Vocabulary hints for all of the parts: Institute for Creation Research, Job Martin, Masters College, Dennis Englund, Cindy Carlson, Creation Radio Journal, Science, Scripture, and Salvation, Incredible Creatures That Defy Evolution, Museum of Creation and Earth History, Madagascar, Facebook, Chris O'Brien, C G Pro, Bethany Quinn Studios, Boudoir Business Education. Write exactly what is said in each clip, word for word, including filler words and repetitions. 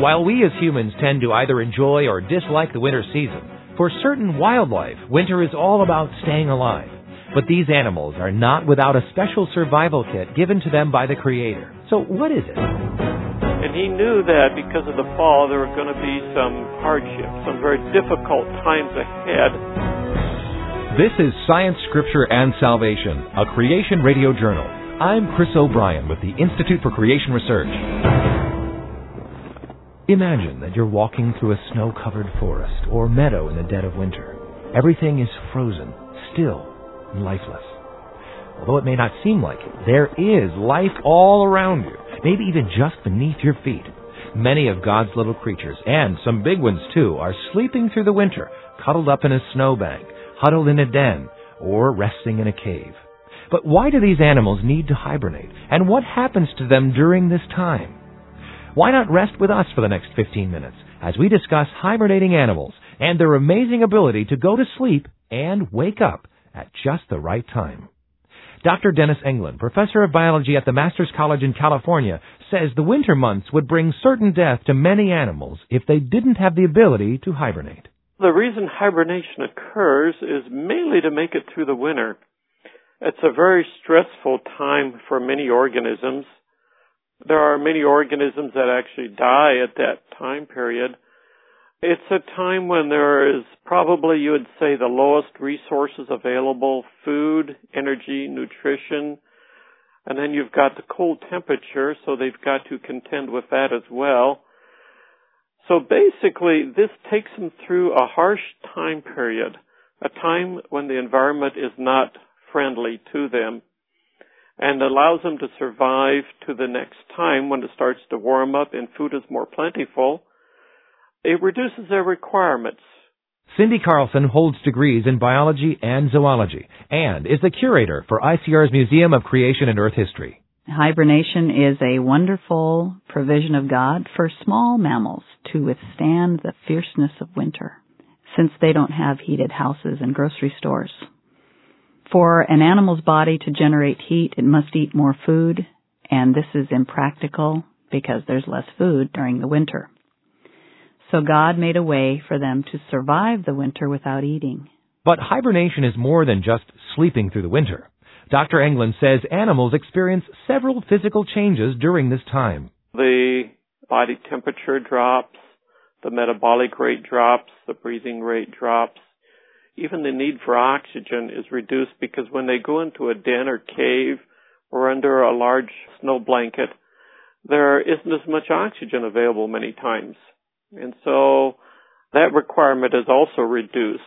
While we as humans tend to either enjoy or dislike the winter season, for certain wildlife, winter is all about staying alive. But these animals are not without a special survival kit given to them by the Creator. So what is it? And he knew that because of the fall, there were going to be some hardships, some very difficult times ahead. This is Science, Scripture, and Salvation, a Creation Radio Journal. I'm Chris O'Brien with the Institute for Creation Research. Imagine that you're walking through a snow-covered forest or meadow in the dead of winter. Everything is frozen, still, lifeless. Although it may not seem like it, there is life all around you, maybe even just beneath your feet. Many of God's little creatures, and some big ones too, are sleeping through the winter, cuddled up in a snowbank, huddled in a den, or resting in a cave. But why do these animals need to hibernate, and what happens to them during this time? Why not rest with us for the next fifteen minutes as we discuss hibernating animals and their amazing ability to go to sleep and wake up at just the right time. Doctor Dennis Englund, professor of biology at the Masters College in California, says the winter months would bring certain death to many animals if they didn't have the ability to hibernate. The reason hibernation occurs is mainly to make it through the winter. It's a very stressful time for many organisms. There are many organisms that actually die at that time period. It's a time when there is probably, you would say, the lowest resources available: food, energy, nutrition. And then you've got the cold temperature, so they've got to contend with that as well. So basically, this takes them through a harsh time period, a time when the environment is not friendly to them, and allows them to survive to the next time when it starts to warm up and food is more plentiful. It reduces their requirements. Cindy Carlson holds degrees in biology and zoology and is the curator for I C R's Museum of Creation and Earth History. Hibernation is a wonderful provision of God for small mammals to withstand the fierceness of winter, since they don't have heated houses and grocery stores. For an animal's body to generate heat, it must eat more food, and this is impractical because there's less food during the winter. So God made a way for them to survive the winter without eating. But hibernation is more than just sleeping through the winter. Doctor Englund says animals experience several physical changes during this time. The body temperature drops, the metabolic rate drops, the breathing rate drops. Even the need for oxygen is reduced, because when they go into a den or cave or under a large snow blanket, there isn't as much oxygen available many times. And so that requirement is also reduced.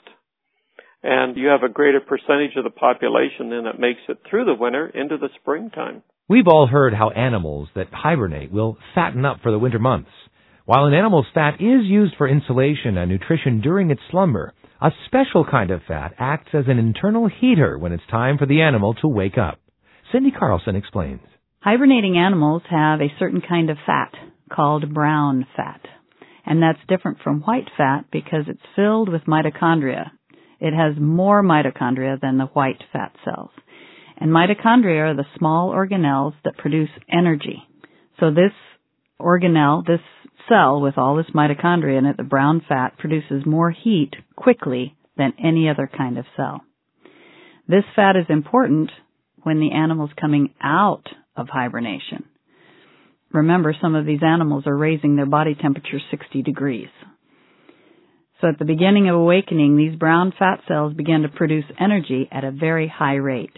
And you have a greater percentage of the population then that makes it through the winter into the springtime. We've all heard how animals that hibernate will fatten up for the winter months. While an animal's fat is used for insulation and nutrition during its slumber, a special kind of fat acts as an internal heater when it's time for the animal to wake up. Cindy Carlson explains. Hibernating animals have a certain kind of fat called brown fat. And that's different from white fat because it's filled with mitochondria. It has more mitochondria than the white fat cells. And mitochondria are the small organelles that produce energy. So this organelle, this cell with all this mitochondria in it, the brown fat, produces more heat quickly than any other kind of cell. This fat is important when the animal's coming out of hibernation. Remember, some of these animals are raising their body temperature sixty degrees. So at the beginning of awakening, these brown fat cells begin to produce energy at a very high rate.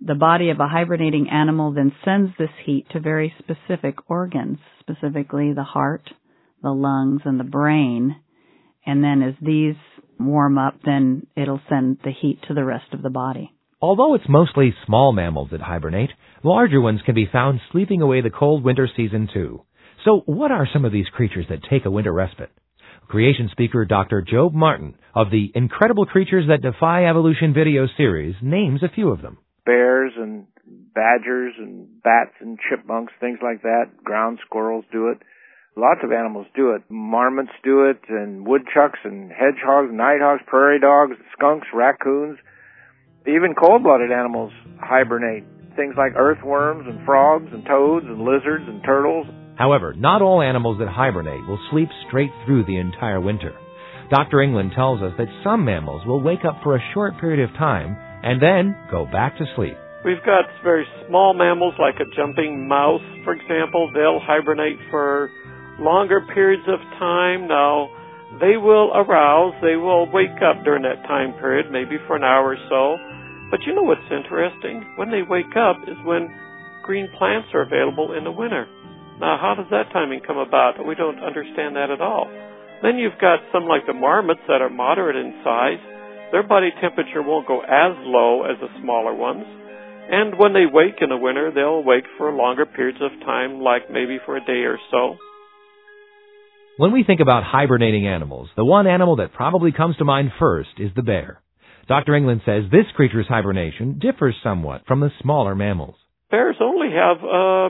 The body of a hibernating animal then sends this heat to very specific organs, specifically the heart, the lungs, and the brain. And then as these warm up, then it'll send the heat to the rest of the body. Although it's mostly small mammals that hibernate, larger ones can be found sleeping away the cold winter season too. So what are some of these creatures that take a winter respite? Creation speaker Doctor Job Martin of the Incredible Creatures That Defy Evolution video series names a few of them. Bears and badgers and bats and chipmunks, things like that. Ground squirrels do it. Lots of animals do it. Marmots do it, and woodchucks and hedgehogs, nighthawks, prairie dogs, skunks, raccoons. Even cold-blooded animals hibernate. Things like earthworms and frogs and toads and lizards and turtles. However, not all animals that hibernate will sleep straight through the entire winter. Doctor Englund tells us that some mammals will wake up for a short period of time and then go back to sleep. We've got very small mammals like a jumping mouse, for example. They'll hibernate for longer periods of time. Now, they will arouse. They will wake up during that time period, maybe for an hour or so. But you know what's interesting? When they wake up is when green plants are available in the winter. Now, how does that timing come about? We don't understand that at all. Then you've got some like the marmots that are moderate in size. Their body temperature won't go as low as the smaller ones. And when they wake in the winter, they'll wake for longer periods of time, like maybe for a day or so. When we think about hibernating animals, the one animal that probably comes to mind first is the bear. Doctor Englund says this creature's hibernation differs somewhat from the smaller mammals. Bears only have a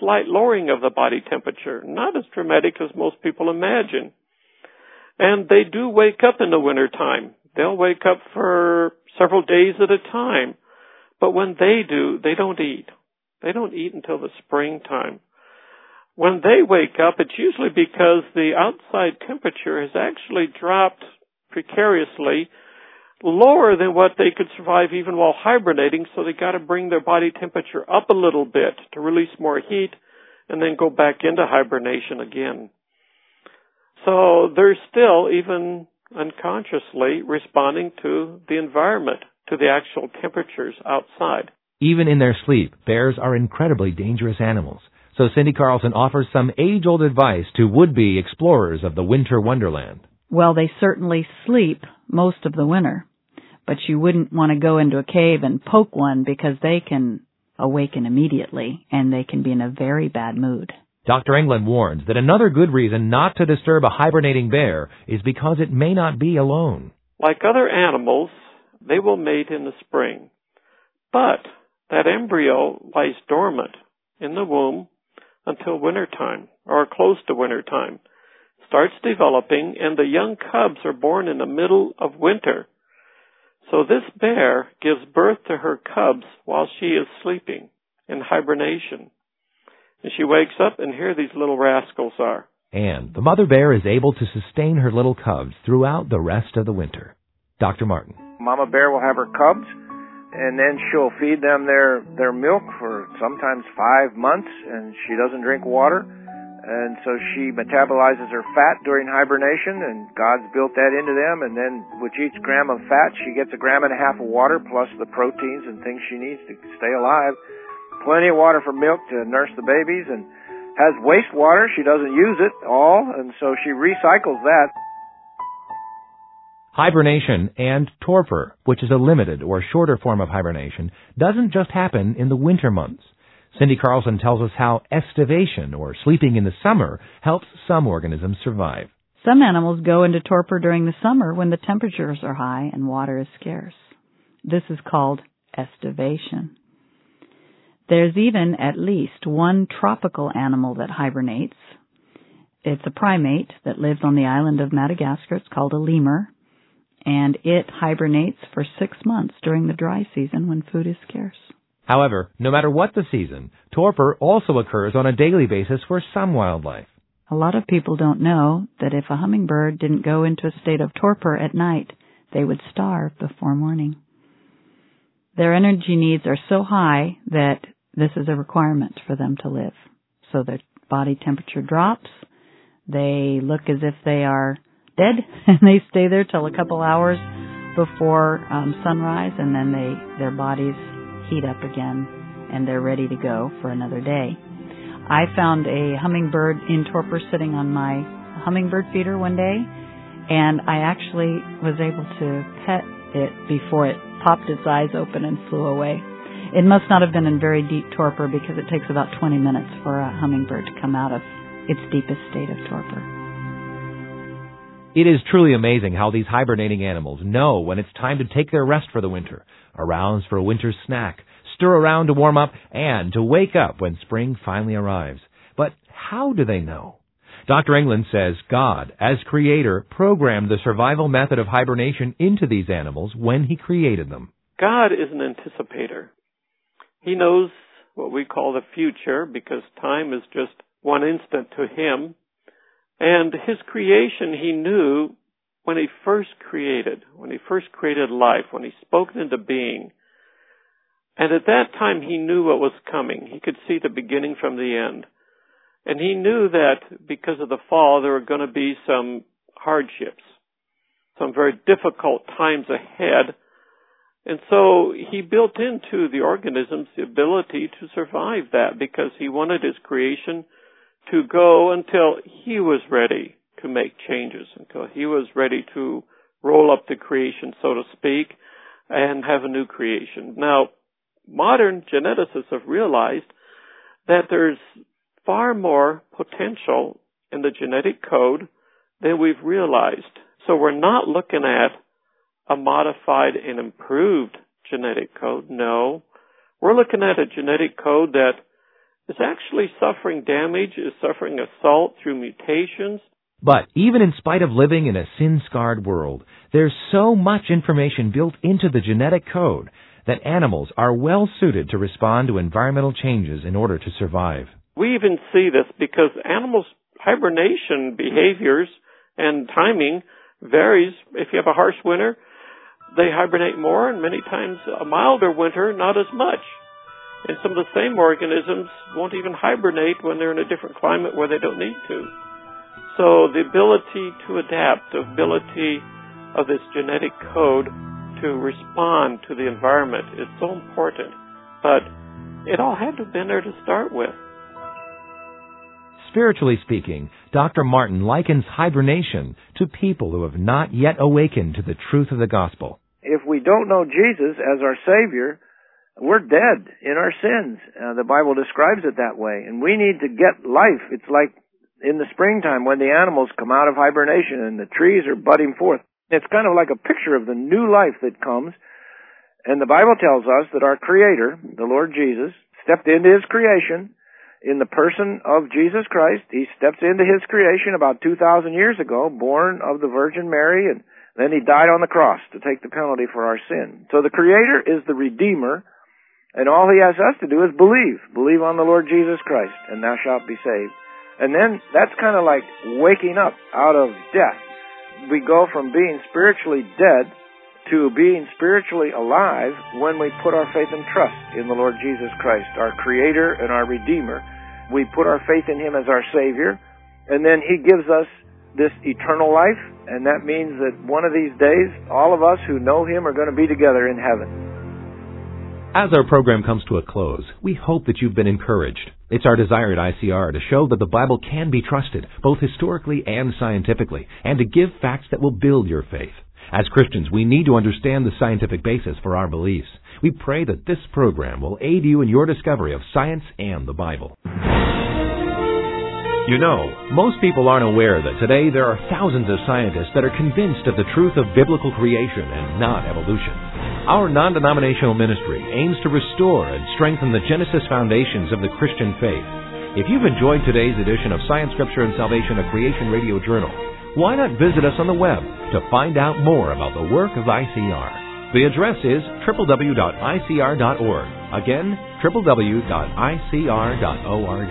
slight lowering of the body temperature, not as dramatic as most people imagine. And they do wake up in the wintertime. They'll wake up for several days at a time. But when they do, they don't eat. They don't eat until the springtime. When they wake up, it's usually because the outside temperature has actually dropped precariously lower than what they could survive even while hibernating, so they got to bring their body temperature up a little bit to release more heat and then go back into hibernation again. So they're still, even unconsciously, responding to the environment, to the actual temperatures outside. Even in their sleep, bears are incredibly dangerous animals. So Cindy Carlson offers some age-old advice to would-be explorers of the winter wonderland. Well, they certainly sleep most of the winter, but you wouldn't want to go into a cave and poke one because they can awaken immediately and they can be in a very bad mood. Doctor Englund warns that another good reason not to disturb a hibernating bear is because it may not be alone. Like other animals, they will mate in the spring, but that embryo lies dormant in the womb until wintertime, or close to wintertime. Starts developing, and the young cubs are born in the middle of winter. So this bear gives birth to her cubs while she is sleeping in hibernation. And she wakes up, and here these little rascals are. And the mother bear is able to sustain her little cubs throughout the rest of the winter. Doctor Martin. Mama bear will have her cubs, and then she'll feed them their, their milk for sometimes five months, and she doesn't drink water. And so she metabolizes her fat during hibernation, and God's built that into them. And then with each gram of fat, she gets a gram and a half of water, plus the proteins and things she needs to stay alive. Plenty of water for milk to nurse the babies, and has wastewater. She doesn't use it all, and so she recycles that. Hibernation and torpor, which is a limited or shorter form of hibernation, doesn't just happen in the winter months. Cindy Carlson tells us how estivation, or sleeping in the summer, helps some organisms survive. Some animals go into torpor during the summer when the temperatures are high and water is scarce. This is called estivation. There's even at least one tropical animal that hibernates. It's a primate that lives on the island of Madagascar. It's called a lemur, and it hibernates for six months during the dry season when food is scarce. However, no matter what the season, torpor also occurs on a daily basis for some wildlife. A lot of people don't know that if a hummingbird didn't go into a state of torpor at night, they would starve before morning. Their energy needs are so high that this is a requirement for them to live. So their body temperature drops, they look as if they are dead, and they stay there till a couple hours before um, sunrise, and then they their bodies heat up again, and they're ready to go for another day. I found a hummingbird in torpor sitting on my hummingbird feeder one day, and I actually was able to pet it before it popped its eyes open and flew away. It must not have been in very deep torpor, because it takes about twenty minutes for a hummingbird to come out of its deepest state of torpor. It is truly amazing how these hibernating animals know when it's time to take their rest for the winter, arouse for a winter snack, stir around to warm up, and to wake up when spring finally arrives. But how do they know? Doctor Englund says God, as creator, programmed the survival method of hibernation into these animals when he created them. God is an anticipator. He knows what we call the future, because time is just one instant to him. And his creation he knew when he first created, when he first created life, when he spoke it into being. And at that time he knew what was coming. He could see the beginning from the end. And he knew that because of the fall there were going to be some hardships, some very difficult times ahead. And so he built into the organisms the ability to survive that because he wanted his creation to go until he was ready to make changes, until he was ready to roll up the creation, so to speak, and have a new creation. Now, modern geneticists have realized that there's far more potential in the genetic code than we've realized. So we're not looking at a modified and improved genetic code. No. We're looking at a genetic code that is actually suffering damage, is suffering assault through mutations. But even in spite of living in a sin-scarred world, there's so much information built into the genetic code that animals are well suited to respond to environmental changes in order to survive. We even see this because animals' hibernation behaviors and timing varies. If you have a harsh winter, they hibernate more, and many times a milder winter, not as much. And some of the same organisms won't even hibernate when they're in a different climate where they don't need to. So the ability to adapt, the ability of this genetic code to respond to the environment is so important. But it all had to have been there to start with. Spiritually speaking, Doctor Martin likens hibernation to people who have not yet awakened to the truth of the gospel. If we don't know Jesus as our Savior, we're dead in our sins. Uh, the Bible describes it that way. And we need to get life. It's like in the springtime when the animals come out of hibernation and the trees are budding forth. It's kind of like a picture of the new life that comes. And the Bible tells us that our Creator, the Lord Jesus, stepped into His creation. In the person of Jesus Christ, He steps into His creation about two thousand years ago, born of the Virgin Mary, and then He died on the cross to take the penalty for our sin. So the Creator is the Redeemer, and all He has us to do is believe. Believe on the Lord Jesus Christ, and thou shalt be saved. And then that's kind of like waking up out of death. We go from being spiritually dead to being spiritually alive when we put our faith and trust in the Lord Jesus Christ, our Creator and our Redeemer. We put our faith in Him as our Savior, and then He gives us this eternal life, and that means that one of these days, all of us who know Him are going to be together in heaven. As our program comes to a close, we hope that you've been encouraged. It's our desire at I C R to show that the Bible can be trusted, both historically and scientifically, and to give facts that will build your faith. As Christians, we need to understand the scientific basis for our beliefs. We pray that this program will aid you in your discovery of science and the Bible. You know, most people aren't aware that today there are thousands of scientists that are convinced of the truth of biblical creation and not evolution. Our non-denominational ministry aims to restore and strengthen the Genesis foundations of the Christian faith. If you've enjoyed today's edition of Science, Scripture, and Salvation, a Creation Radio Journal, why not visit us on the web to find out more about the work of I C R? The address is w w w dot i c r dot org. Again, w w w dot i c r dot org.